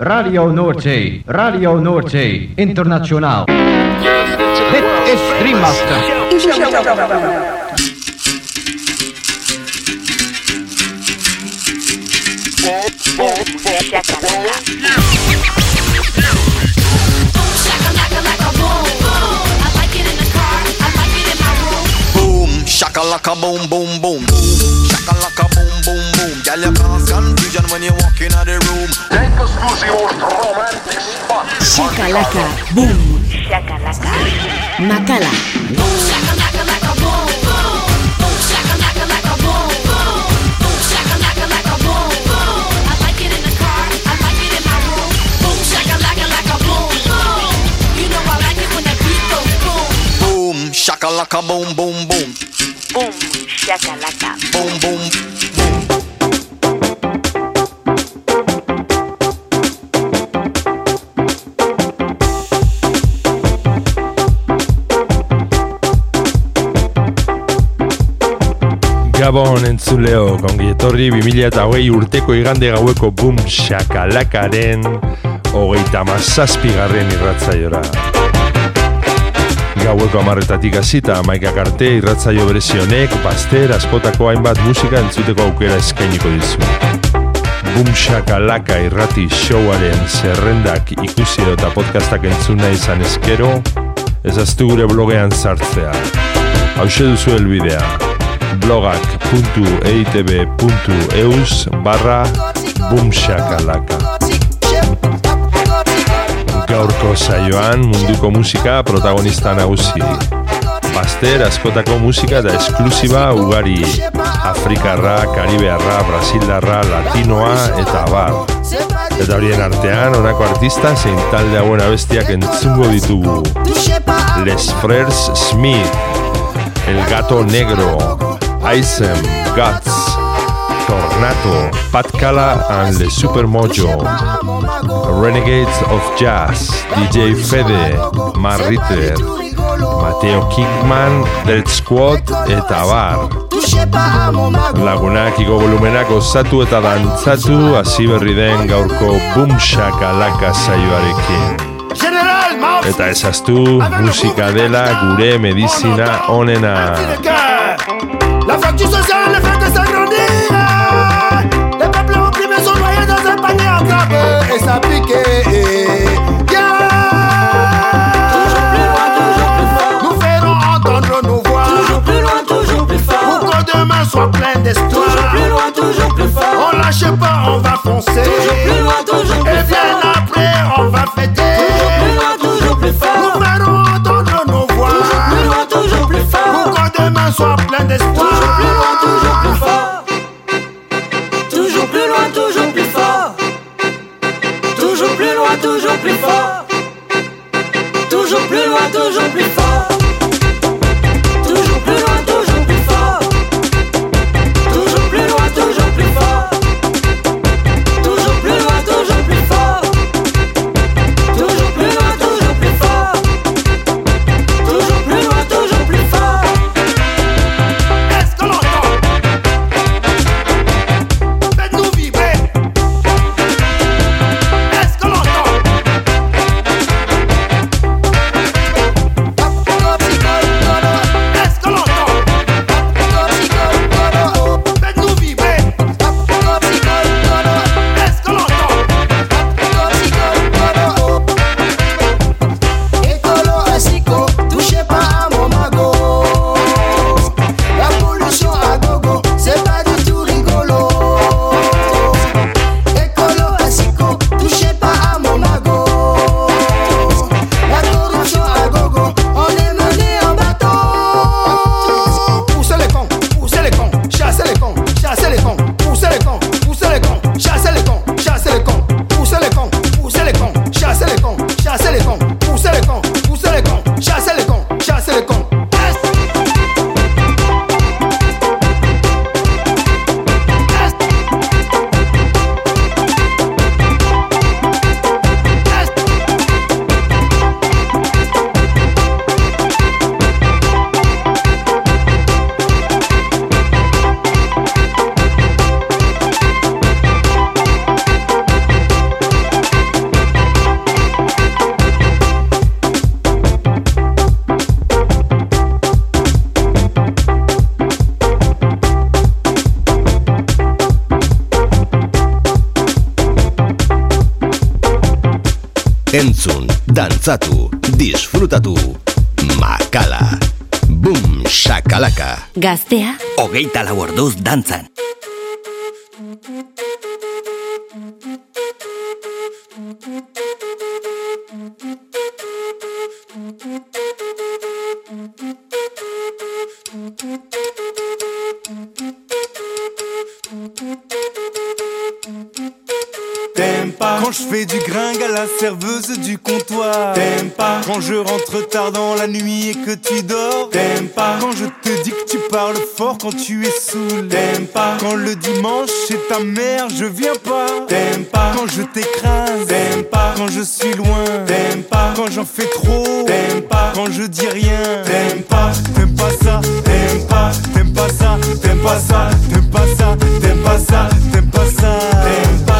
Radio Norte, Internacional. Dit is Dream Master. Boom shakalaka like a boom boom. I like it in the car, I like it in my room. Boom shakalaka boom boom boom. Shakalaka boom boom boom. Girl, you cause confusion when you walk in the room. Take us to the most romantic spot. Shakalaka boom. Shakalaka, Makala. Boom shakalaka like a boom boom. Boom shakalaka like a boom boom. Boom shakalaka like a boom boom. I like it in the car, I like it in my room. Boom shakalaka like a boom boom. You know I like it when the beat goes boom. Boom shakalaka boom boom boom. Boom shakalaka boom boom boom. Gabon entzuleo, kongietorri 2020 urteko igande gaueko Boom Shakalakaren 27. irratzaiora. Gaueko 10 hasita 11 arte irratzaio berezi honek bazter askotako hainbat musika entzuteko aukera eskainiko dizu. Boom Shakalaka irrati showaren zerrendak ikusi eta podcastak entzuna izan ezkero, ezaztu gure blogean sartzea. Hauxe duzu helbidea. blogak.eitb.eus/boomshakalaka. Gaurko saioan munduko musika protagonista nagusi. Bazter askotako musika da esklusiba ugari. Afrikarra, Karibearra, Brasildarra, Latinoa eta abar. Eta horien artean honako artista zein talde hauen abestiak entzungo ditugu. Les Frers Smith, El Gato Negro, Isem Guts, Tornato, Patkala and Le Supermojo Renegades of Jazz, DJ Fede, Matt Ritter, Mateo Kingman, Dread Squad, Etabar. Lagunak igo volumenak osatu eta dantzatu hasi berri den gaurko Boom Shakalaka saioarekin. Eta ezaztu musika dela gure medizina onena. La fracture sociale ne fait que s'agrandir. Les peuples opprimés sont noyés dans un panier à grappes et s'appliquer. Toujours plus loin, toujours plus fort. Nous ferons entendre nos voix. Toujours plus fort. Pour que demain soit plein d'espoir. Toujours plus fort. On lâche pas, on va foncer. Toujours plus fort. Et bien après, on va fêter. Toujours plus fort. Nous ferons entendre nos voix. Toujours plus fort. Pour que demain soit plein d'espoir. Entzun, dantzatu, disfrutatu, makala, Boom Shakalaka. Gaztea, 24 orduz dantzan. Quand je fais du gringue à la serveuse du comptoir, t'aimes pas. Quand je rentre tard dans la nuit et que tu dors, t'aimes pas. Quand je te dis que tu parles fort quand tu es saoul, t'aimes pas. Quand le dimanche chez ta mère je viens pas, t'aimes pas. Quand je t'écrase, t'aimes pas. Quand je suis loin, t'aimes pas. Quand j'en fais trop, t'aimes pas. Quand je dis rien, t'aimes pas. T'aimes pas ça, t'aimes pas. T'aimes pas ça, t'aimes pas ça. T'aimes pas ça, t'aimes pas ça. T'aimes pas ça, t'aimes pas.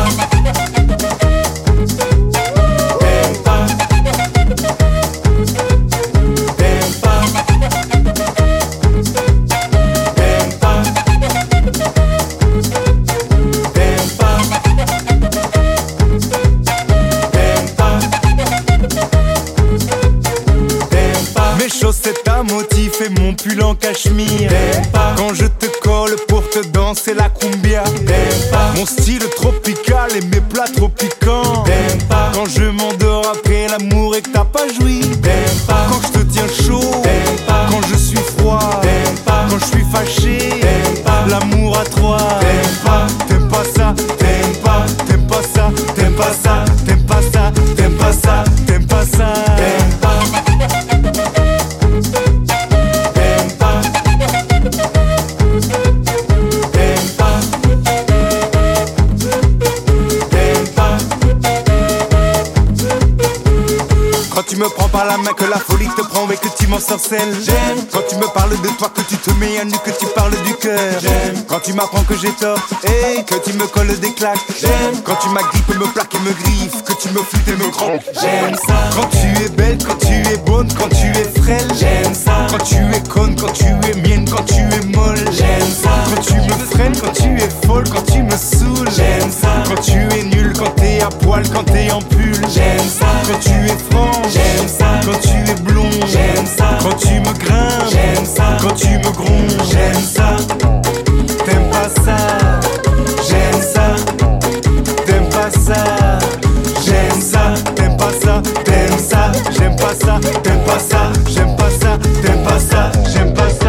Fais mon pull en cachemire. T'aimes pas. Quand je te colle pour te danser la cumbia. T'aimes pas. Mon style tropical et mes plats trop piquants. T'aimes pas. Quand je m'endors après l'amour et que t'as pas joui. T'aimes pas. Quand je te tiens chaud. T'aimes pas. Quand je suis froid. T'aimes pas. Quand je suis fâché. T'aimes pas. L'amour à trois. T'aimes pas. T'aimes pas ça. T'aimes pas. T'aimes pas ça. T'aimes pas ça. T'aimes pas ça. T'aimes pas ça. T'aimes pas ça. T'aimes pas. Tu me prends par la main, que la folie te prend et que tu m'ensorcelles. J'aime quand tu me parles de toi, que tu te mets à nu, que tu parles du cœur. J'aime quand tu m'apprends que j'ai tort et que tu me colles des claques. J'aime quand tu m'agrippes, me plaques et me griffes, que tu me flûtes et me croques. J'aime ça quand tu es belle, quand tu es bonne, quand tu es frêle. J'aime ça quand tu es conne, quand tu es mienne, quand tu es molle. J'aime ça quand tu me freines, quand tu es folle, quand tu me saoules. J'aime ça quand tu es nul, quand t'es à poil, quand t'es en pull. J'aime ça quand tu es franche. J'aime ça quand tu es blond, j'aime ça quand tu me grimpes, j'aime ça quand tu me grondes, j'aime ça. T'aimes pas ça, j'aime ça. T'aimes pas ça, j'aime ça. T'aimes pas ça, t'aimes ça. J'aime pas ça, t'aimes pas ça, j'aime pas ça. T'aimes pas ça, j'aime pas ça.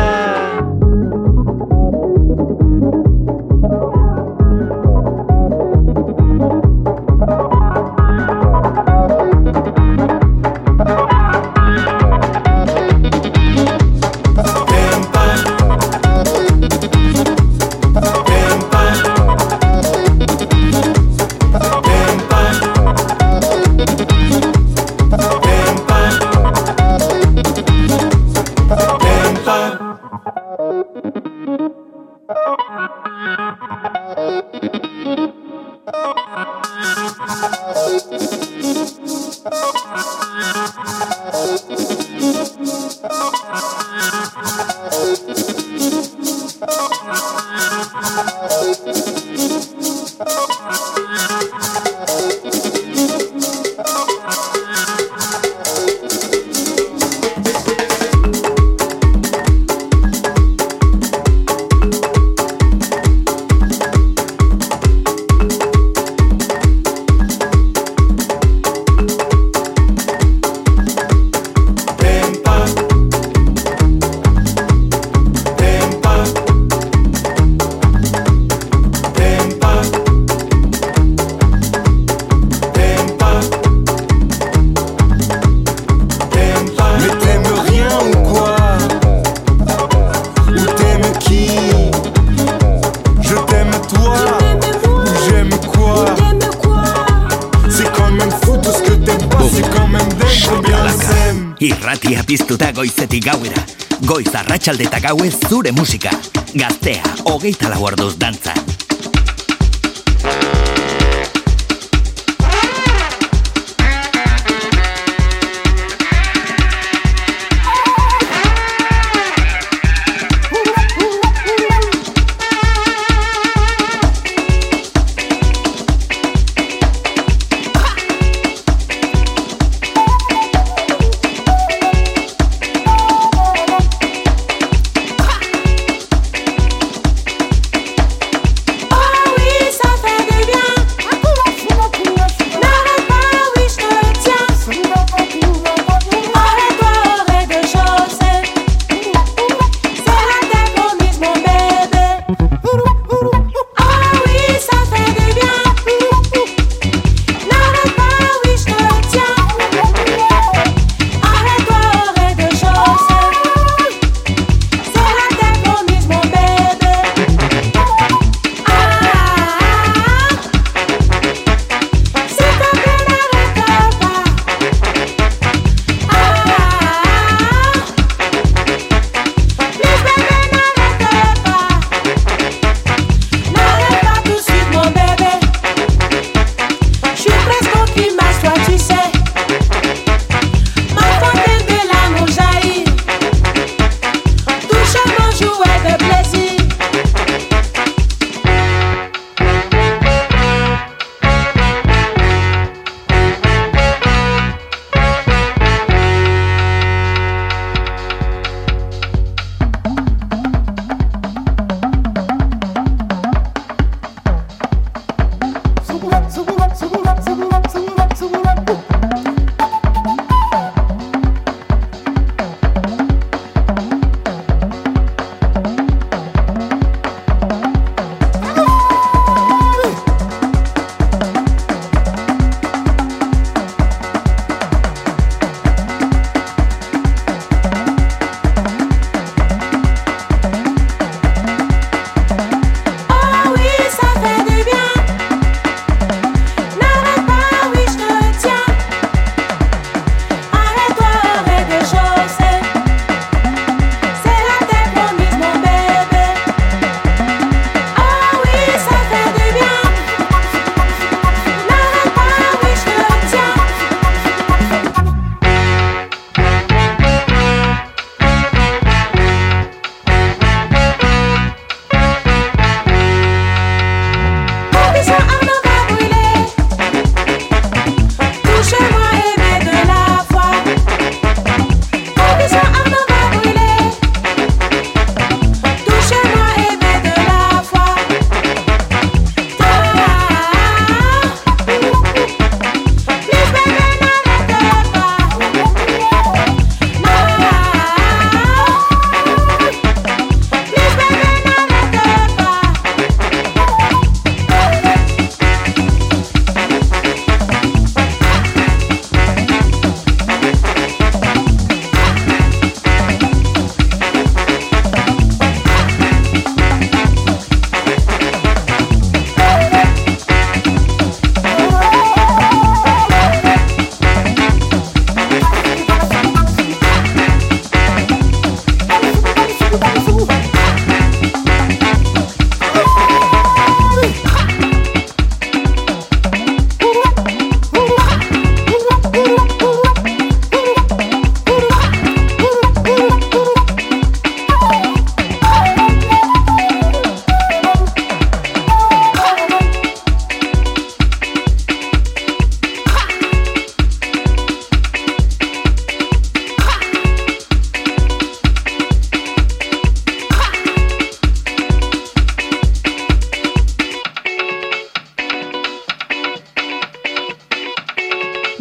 Gauera, goiz arratsalde eta gauez zure musika. Gaztea, 24 orduz dantza.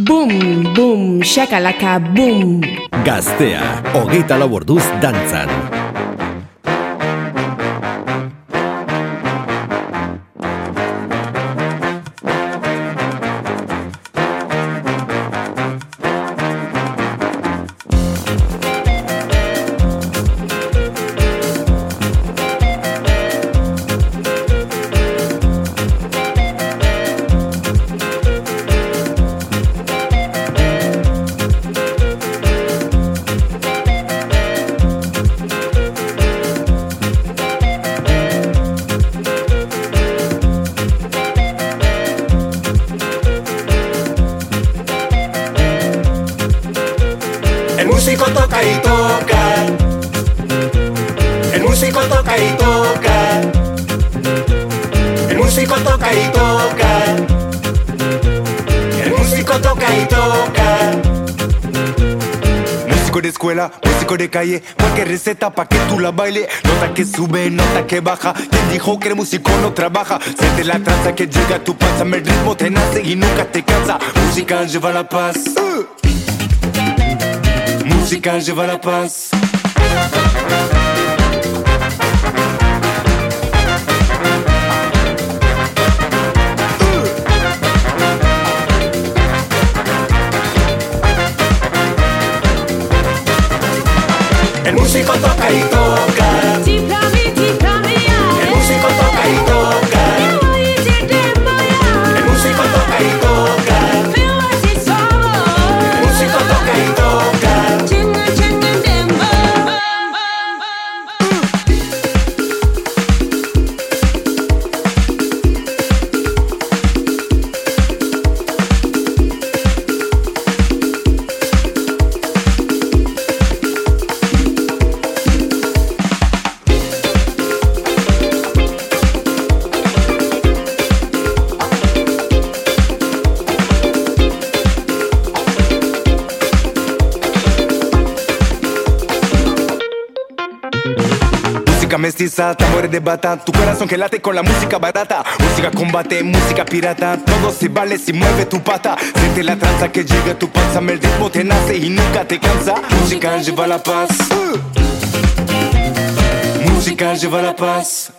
Boom, boom, shakalaka, boom. Gaztea, 24 orduz dantzan. De calle, cualquier receta pa' que tú la bailes. Nota que sube, nota que baja. ¿Quién dijo que el músico no trabaja? Siente la tranza que llega a tu panza. El ritmo te nace y nunca te cansa. Música lleva la paz. Música lleva la paz. El músico toca y toca. El músico toca y toca. El músico toca y toca. El músico toca y mestiza, tambores de bata, tu corazón que late con la música barata. Música combate, música pirata, todo se vale si mueve tu pata. Siente la tranza que llega a tu panza, el ritmo te nace y nunca te cansa. Música lleva la paz. Música lleva la paz.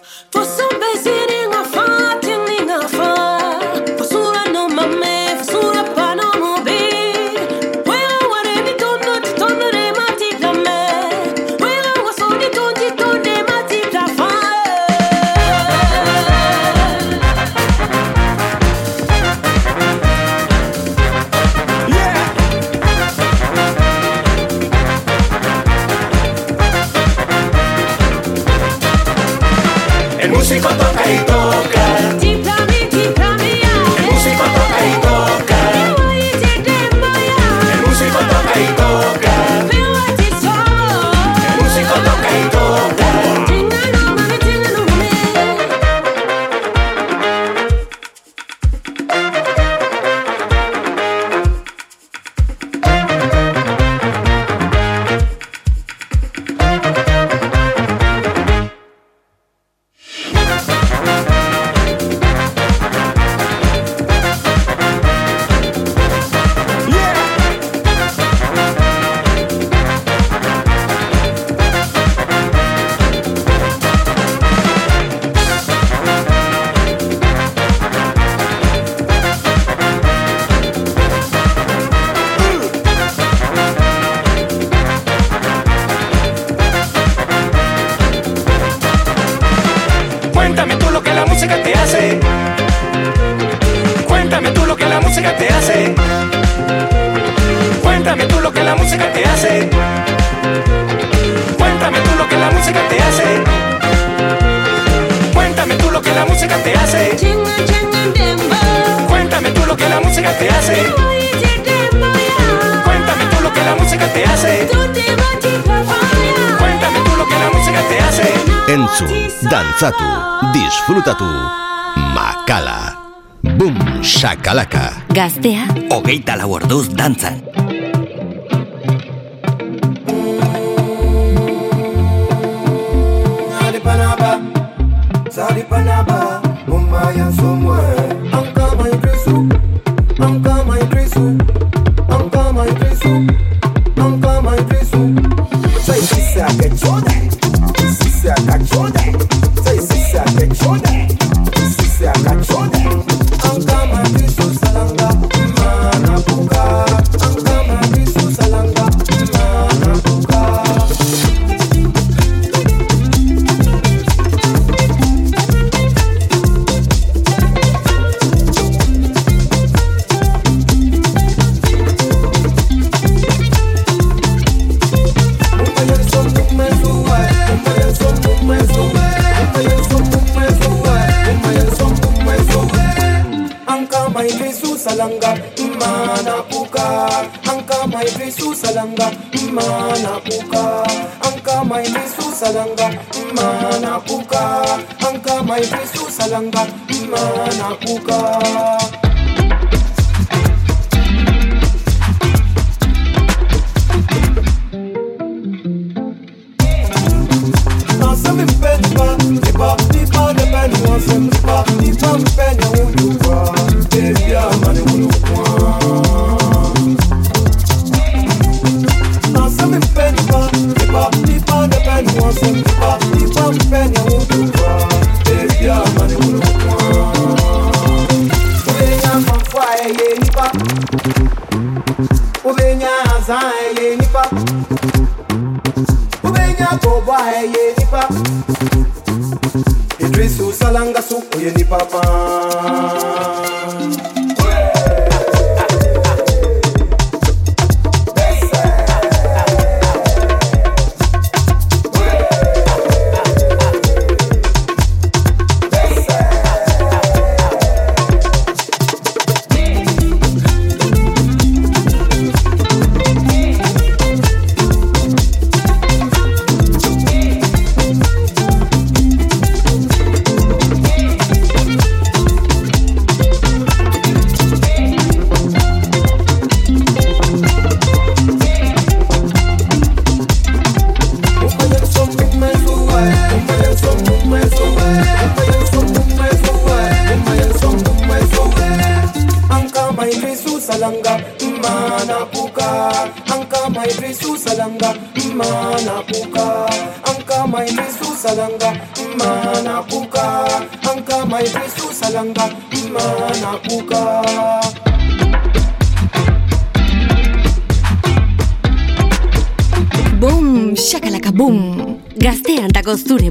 Dantzatu, disfrutatu, makala, boom, shakalaka. Gaztea, 24 orduz dantzan. Salipanaba, salipanaba, bombayan somewhere. Angkama yung krisu, angkama.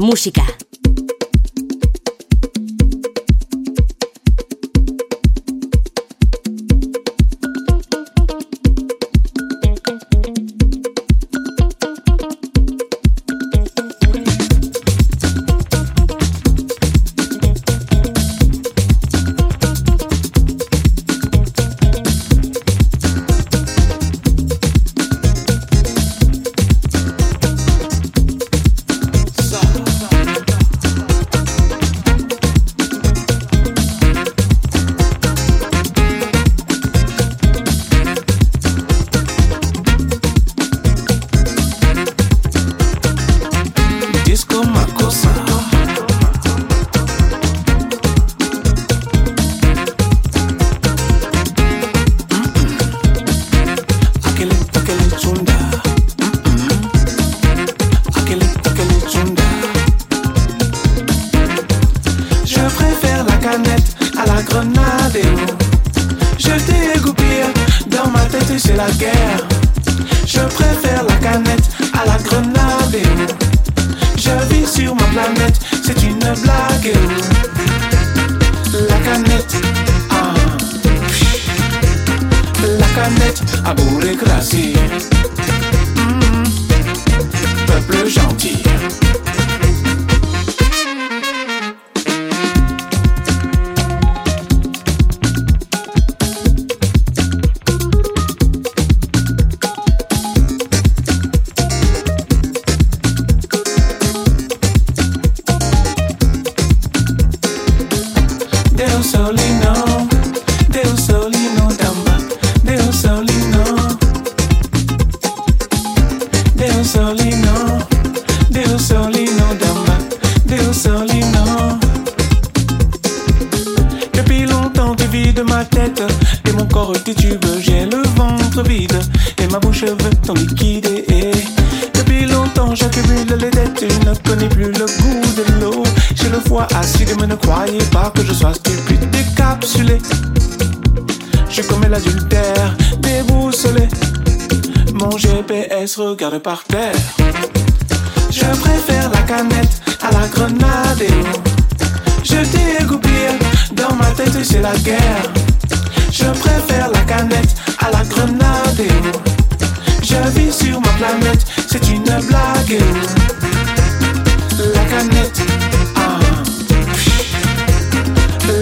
Música. Deus only know, Deus only tubes, j'ai le ventre vide et ma bouche veut t'en liquider. Depuis longtemps j'accumule les dettes, je ne connais plus le goût de l'eau. J'ai le foie acide mais ne croyez pas que je sois stupide décapsulé. Je commets l'adultère, déboussolé. Mon GPS regarde par terre. Je préfère la canette à la grenade. Je dégoupille, dans ma tête c'est la guerre. Je préfère la canette à la grenade. Je vis sur ma planète, c'est une blague. La canette, ah.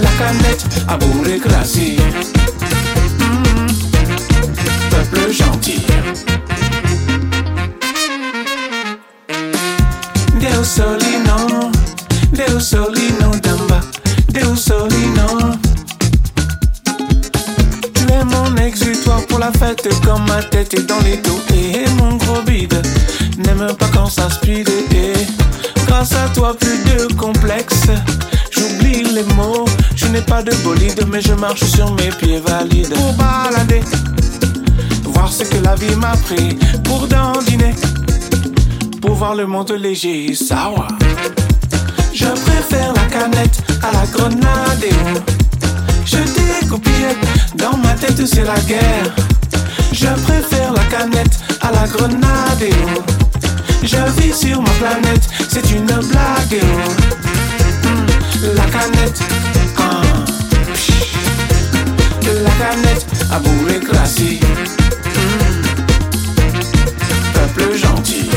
La canette à bourré glacé. Peuple gentil. Deus solino d'amba, Deus solino. Tu es mon exutoire pour la fête, quand ma tête est dans les dos. Et mon gros bide n'aime pas quand ça speed. Et grâce à toi plus de complexe, j'oublie les mots. Je n'ai pas de bolide mais je marche sur mes pieds valides. Pour balader, voir ce que la vie m'a pris, pour dandiner, pour voir le monde léger, ça va. Je préfère la canette à la grenade. Je dégoupille, dans ma tête c'est la guerre. Je préfère la canette à la grenade. Je vis sur ma planète, c'est une blague. La canette, ah. La canette à bourré classique. Peuple gentil.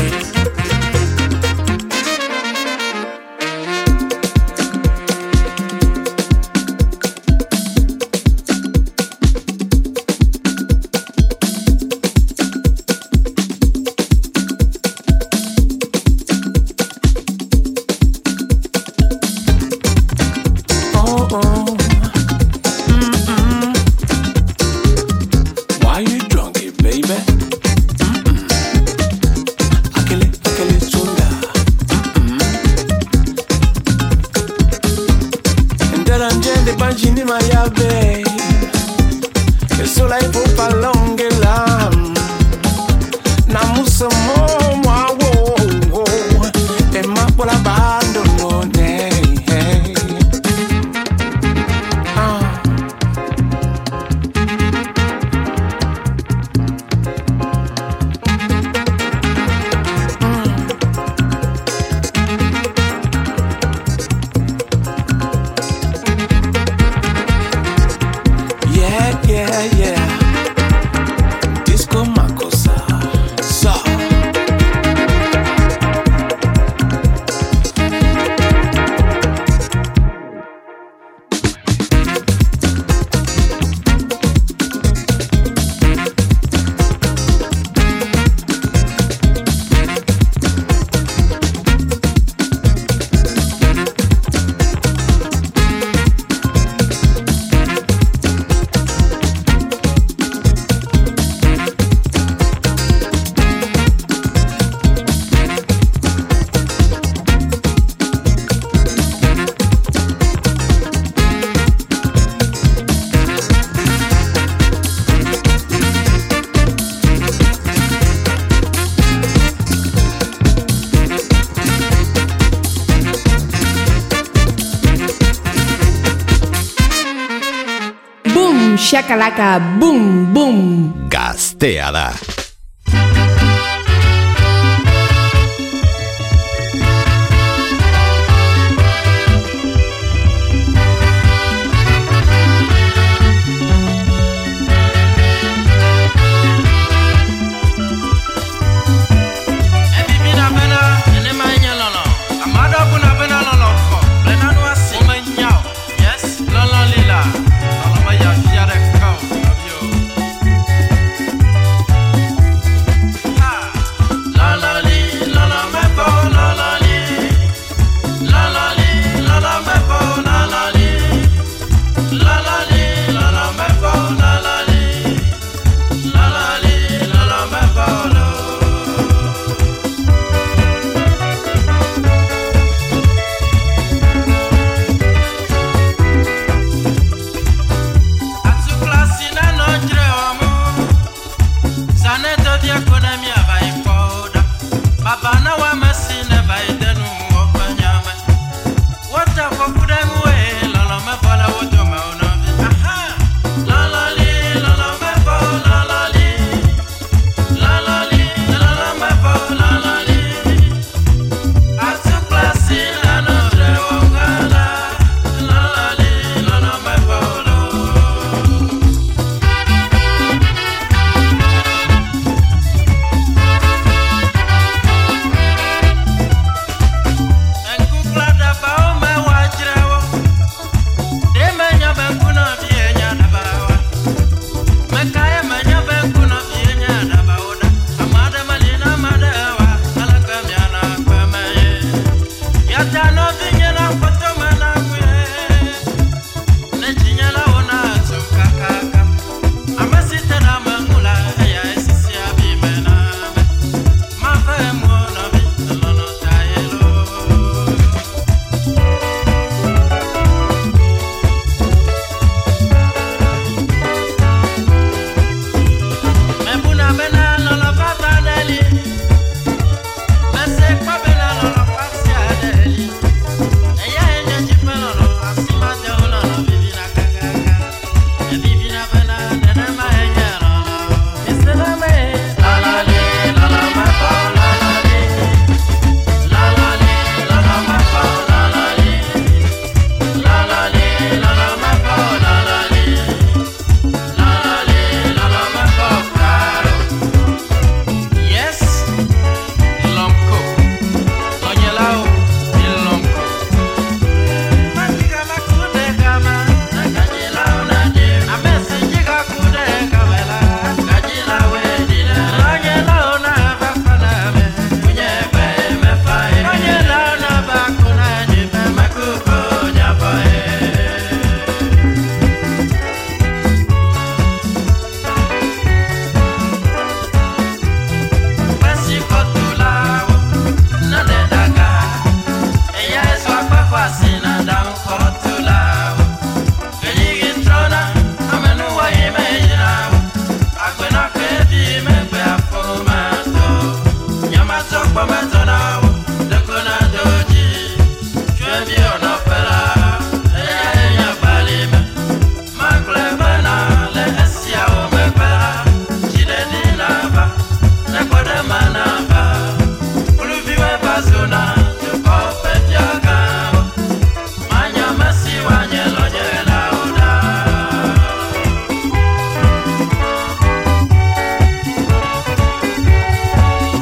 Shakalaka, boom, boom. Gasteada.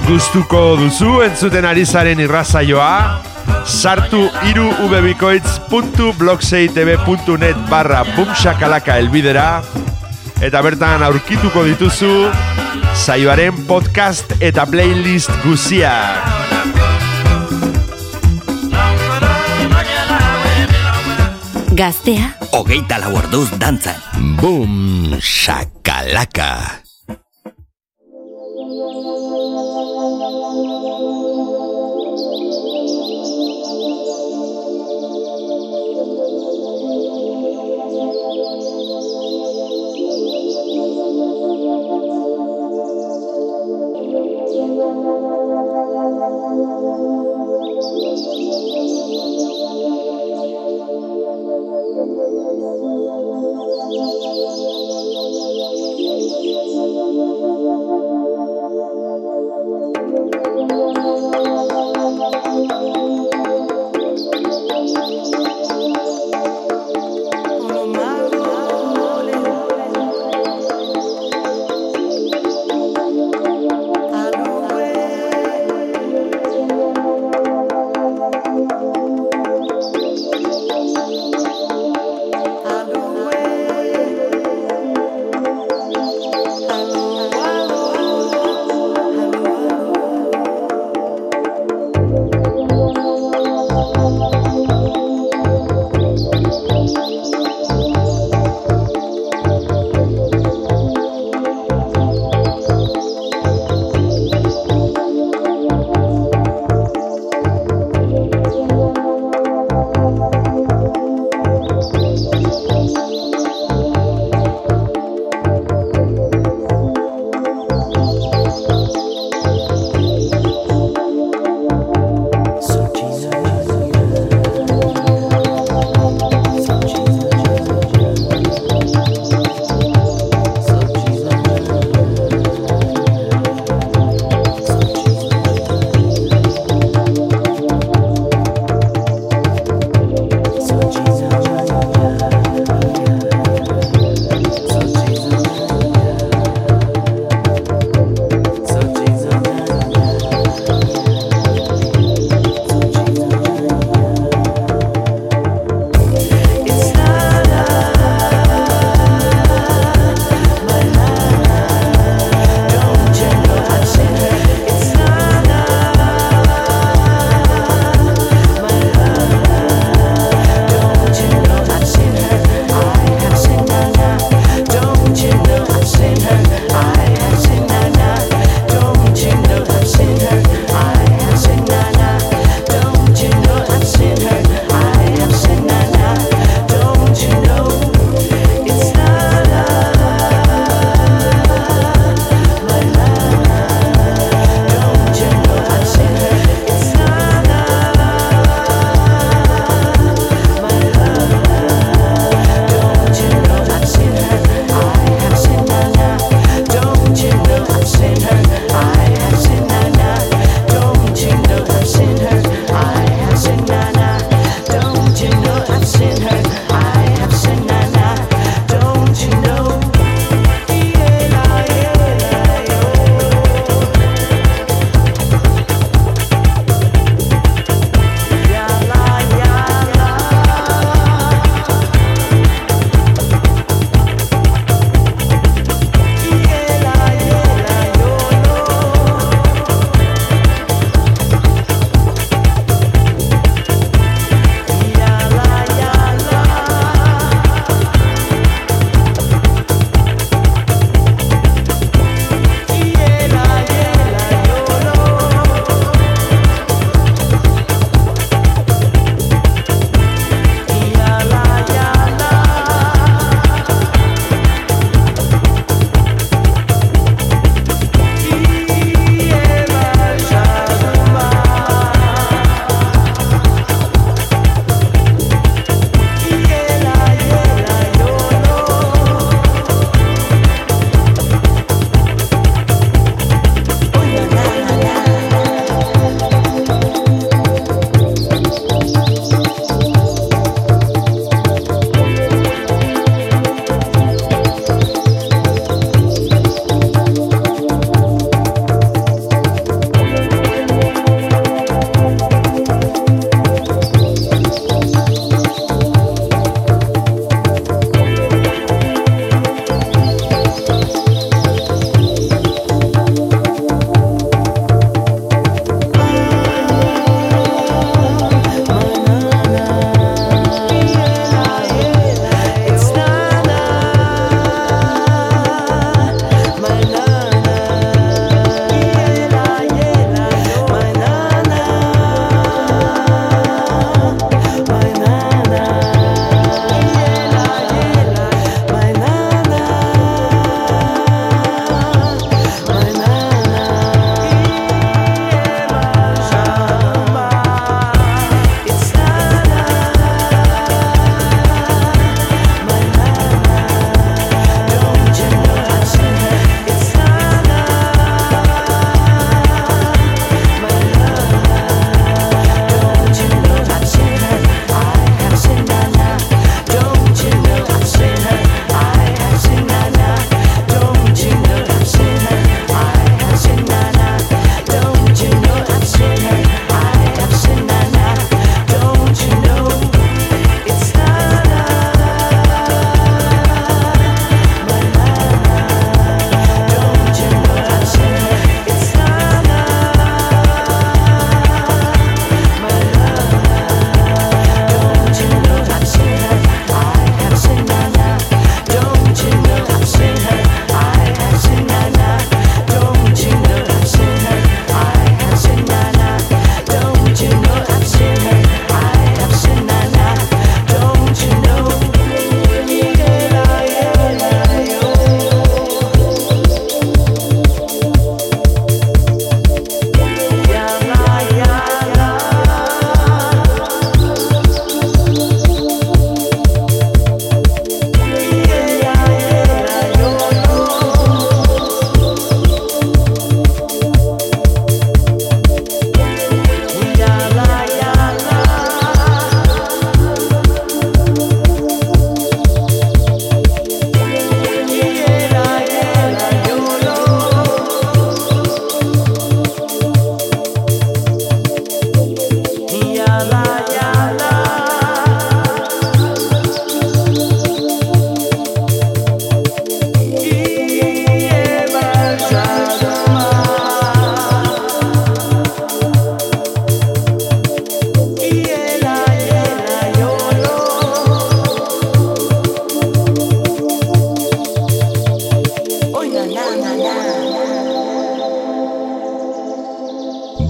Gustuko duzu entzuten ari zaren irratsaioa, sartu irubikoitz.blogseitv.net/boomshakalaka elbidera eta bertan aurkituko dituzu saioaren podcast eta playlist guziak. Gaztea, hogeita lau orduz dantzan. Boom Shakalaka.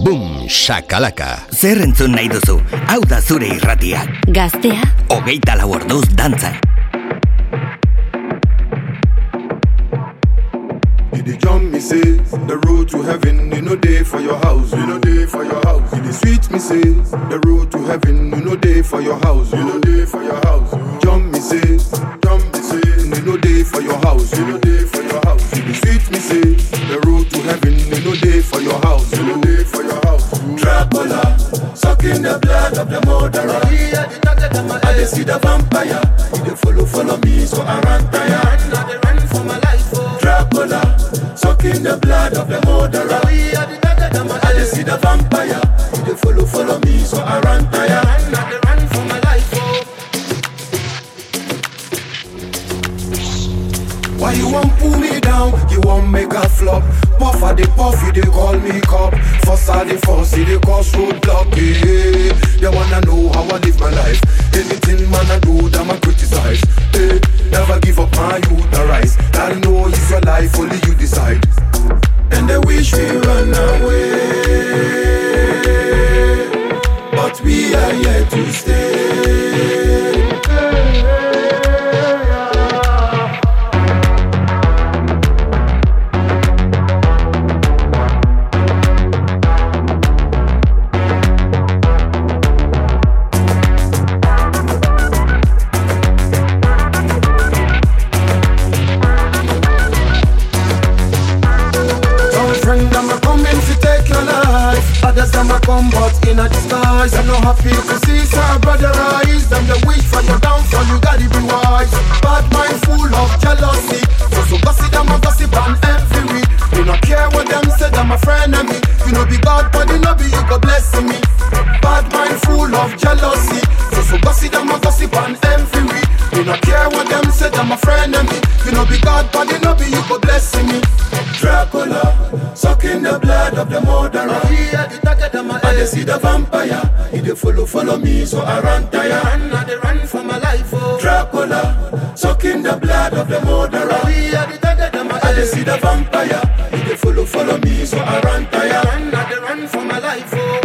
Boom Shakalaka. Zer entzun nahi duzu, hau da zure irratia. Gaztea 24 orduz dantza. You the jump me says, the road to heaven, you no day for your house, you no day for your house. You the sweet me says, the road to heaven, you no day for your house, you no day for your house. Jump me says, you no day for your house, you no day for your house. You the sweet me says, the road to heaven, you no day for your house, you no day for your house. Dracula, sucking the blood of the murderer. I just see the vampire, you the follow me, so I run tired. Dracula, sucking the blood of the murderer. I just see the vampire. You dey follow me, so I ran tired. I dey run for my life, oh. Why you want pull me down? You want make a flop? Puff a dey puff, you dey call me cop. Fuss a dey fuss, you dey cause roadblock. Hey, you wanna know how I live my life? Anything man I do, them I criticize. Hey, never give up my youth a rise. I know it's your life, only you decide. And they wish we run away, but we are here to stay. But in a disguise, I'm not happy to see some brother eyes. Them the wish for your downfall, you gotta be wise. Bad mind full of jealousy, so gossip, I'm a gossip and envy. You not care what them said, I'm a friend of me. You know be God, but you know be you go blessing me. Bad mind full of jealousy, so gossip, I'm a gossip and envy. You not care what them said, I'm a friend of me. You know be God, but you know be you go blessing me. Dracula, sucking the blood of the murderer. I dey see the vampire, he dey follow me, so I run tired. I dey run for my life, oh. Dracula, sucking the blood of the murderer. I dey see the vampire, he dey follow me, so I run tired. I dey run for my life, oh.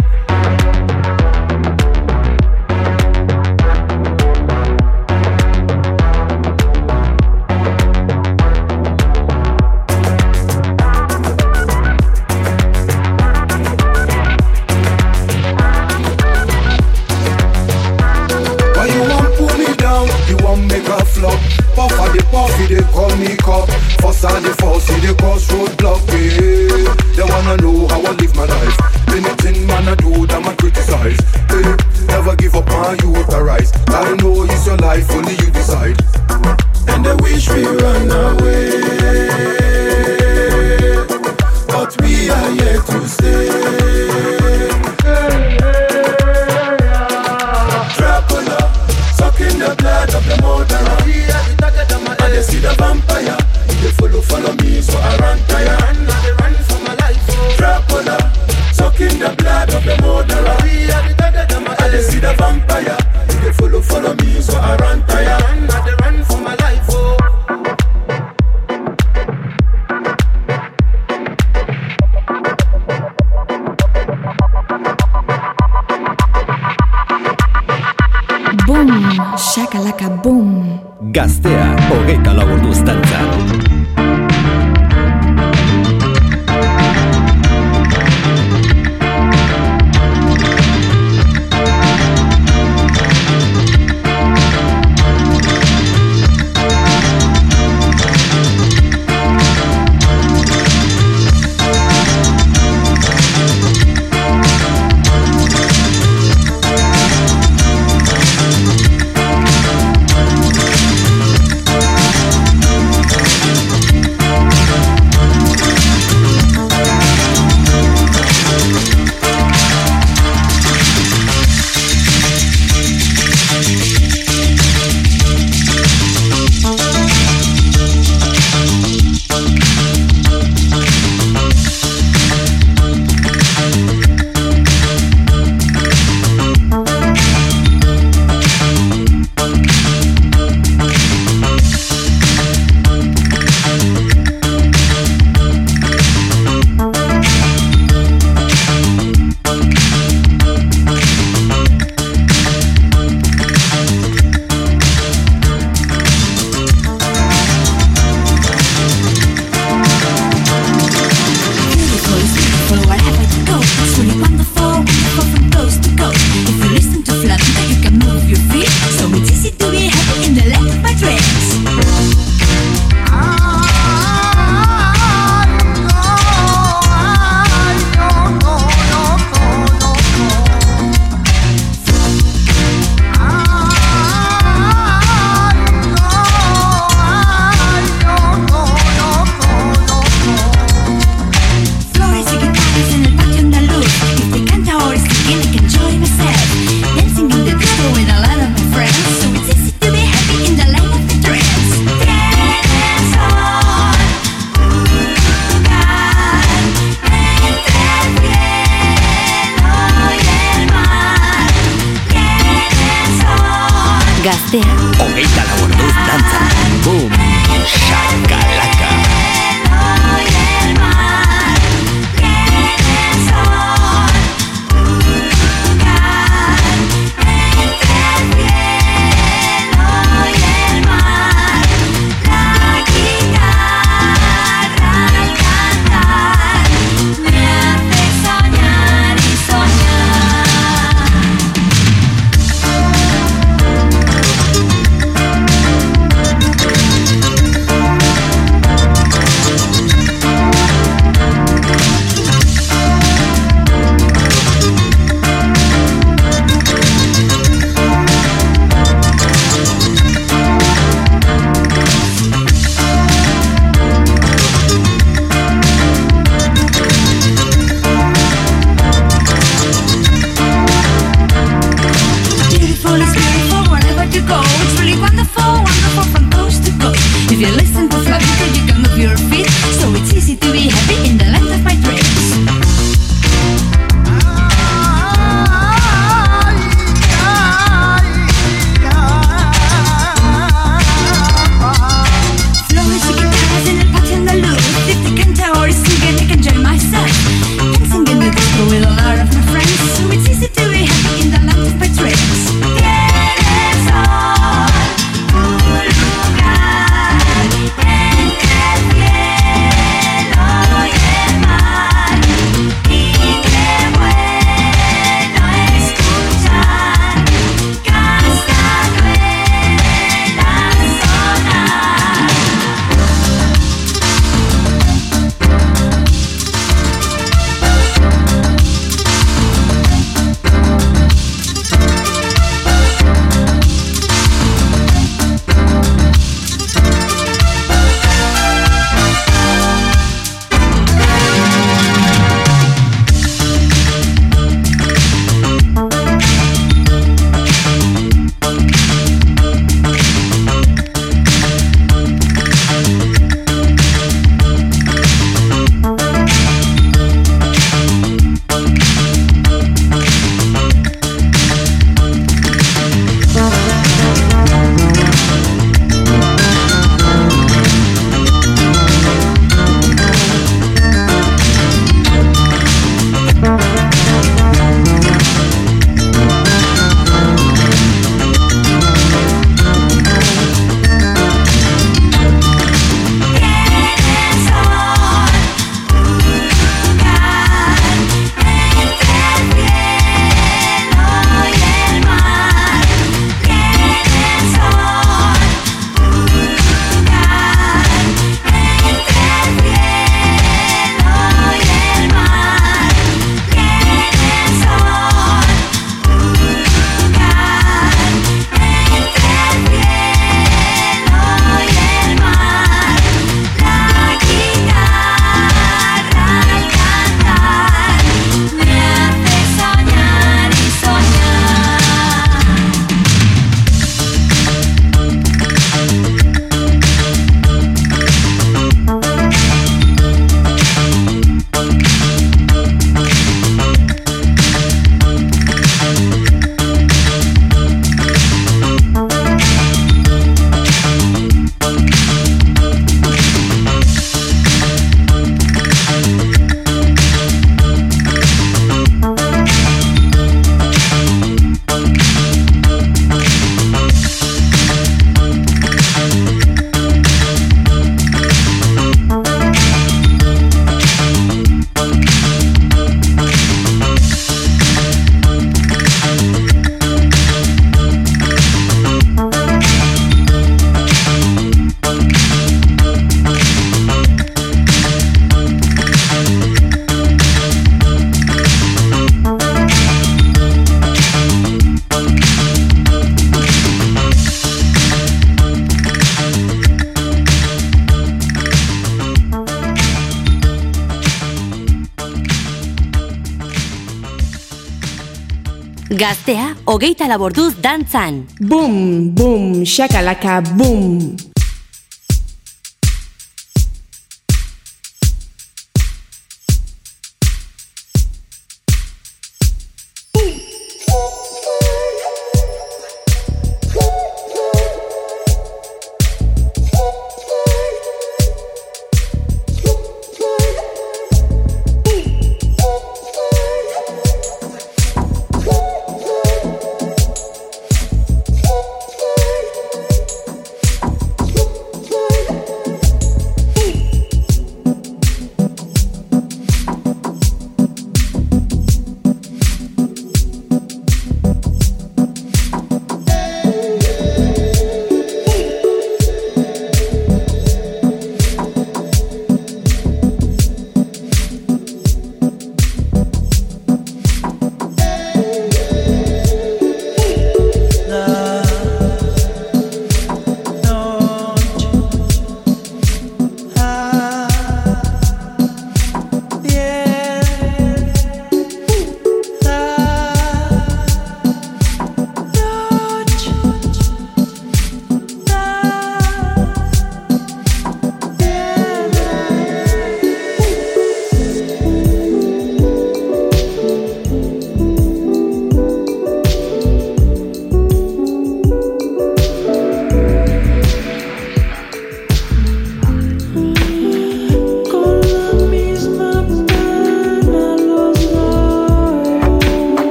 Gaztea, 20 laborduz dantzan. Boom, boom, shakalaka, boom.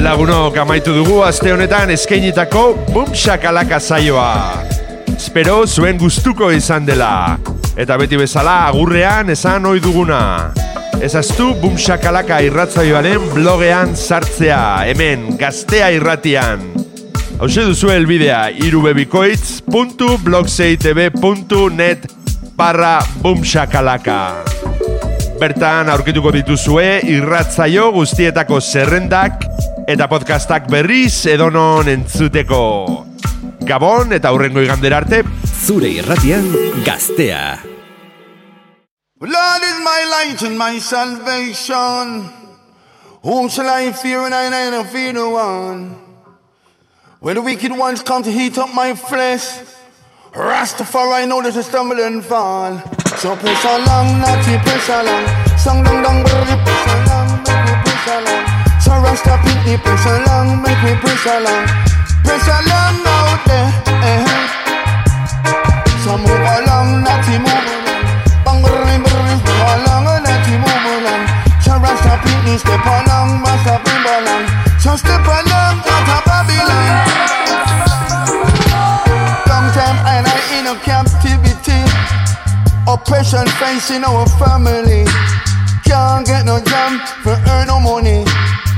Lagunok amaitu dugu aste honetan eskainitako Boom Shakalaka saioa. Espero zuen gustuko izan dela. Eta beti bezala agurrean esan ohi duguna. Ezaztu Boom Shakalaka irratzaioaren blogean sartzea, hemen Gaztea irratian. Hauxe duzu elbidea irubebikoitz.blogseitb.net/boomshakalaka. Bertan aurkituko dituzue irratzaio guztietako zerrendak eta podcastak berriz edonon entzuteko. Gabon eta aurrengo igandera arte. Zure irratian Gaztea. Lord is my light and my salvation. Whom shall I fear when I know fear no one? When the wicked ones come to heat up my flesh, Rastafari I know that I stumble and fall. So push along, naughty push along. Song dong dong, brrrr, push along, make me push along. So Rasta Pitney, push along, make me push along. Push along out there, eh. So move along, naughty move along. Bang brrrr, brrrr, move along, naughty move along. So Rasta Pitney, step along, master bring along. So step along out of Babylon. Long time and I in a captivity. Oppression facing our family. can't get no jam for earn no money.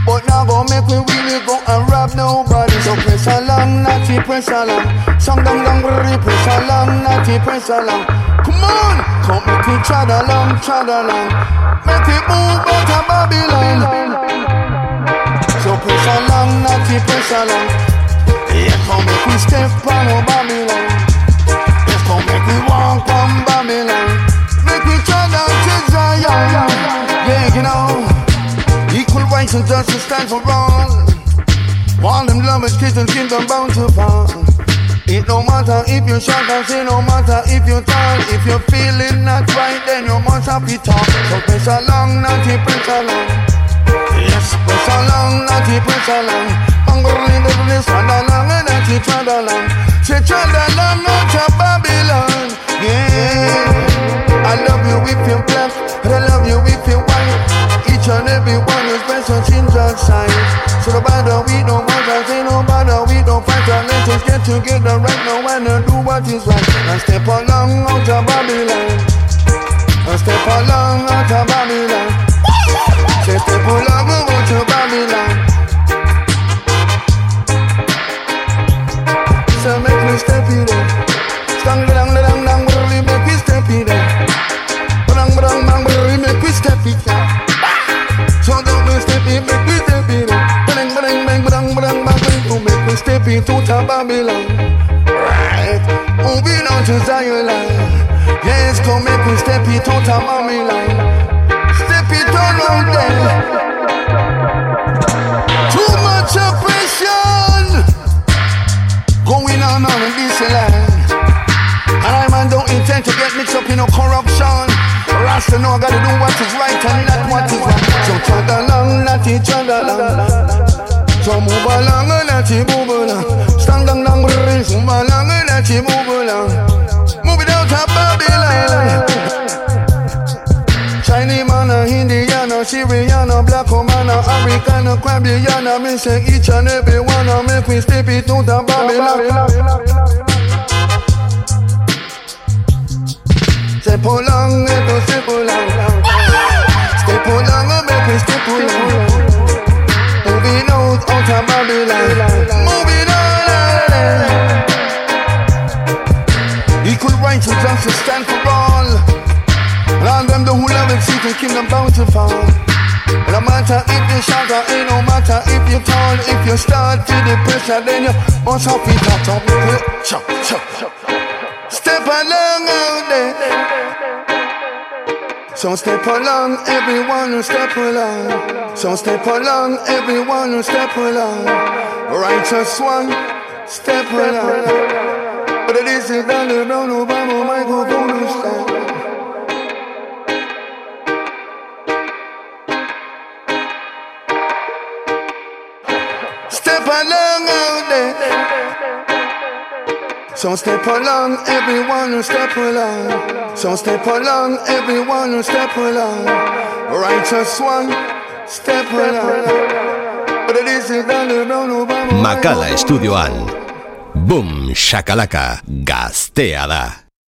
But now go make we really go and rob nobody. So press along, natty press along. Song down long, really press along, natty press along. Come on, come make we trot along, trot along. Make it move out of Babylon. So press along, natty press along. Yeah, come make we step on Babylon. Yeah, come make we walk on Babylon. Make we trot down to Zion. Yeah, you know. Equal rights and justice stand for all. All them lovers, Christians, kingdom bound to fall. It don't matter if you're short and say no matter if you're tall. If you're feeling not right, then you must have it all. So press along, naughty, press along. Yes, press along, naughty, press along. I'm gonna lead the police, trad along, and naughty, trad along. Say trad along, not your Babylon. Yeah, I love you if you're black, but I love you if you're white. Each and every one is best on God's side. So no matter we don't want us, ain't no matter we don't fight. So let us get together right now and do what is right. And step along out of Babylon. And step along out of Babylon. Say step along out of Babylon. So make me step in there. Stang lang lang, really make me step in there. Brang really make me step in there. So don't be stepping, make me step in. Bang, bang, bang, bang, bang, bang. To make me step into Babylon. Right, moving on to Zion. Yes, come make me step into Babylon. Step it all on there. Too much oppression going on in this land. And I man don't intend to get mixed up in no corruption. Rasta know I gotta do what is right and not what is wrong. So trot along, natty, trot along. So move along, natty, move along. Stand down, down, breeze, move along, natty, move along. Move it out of Babylon. Chinese man, Indian, Syrian, black woman, African, Caribbean. Me say each and every one make we step it to the Babylon. Step along, make me step along. Step along, make me step along. Moving out of Babylon. Moving on. Equal rights and justice stand for all. Land them the who love and seek the kingdom bountiful. No matter if you're short or ain't no matter if you're tall. If you start to the pressure, then you must have it out of it. Step along out there. So step along, everyone who step along. So step along, everyone who step along. Righteous one, step along. But it is the dollar, brown, Obama, Michael, bonus time. Step along out there. So step along, everyone who step along. So step along, everyone who step along. Righteous one, step along. But it is the dollar, no Obama. Macala Studio Al. Boom Shakalaka. Gasteada.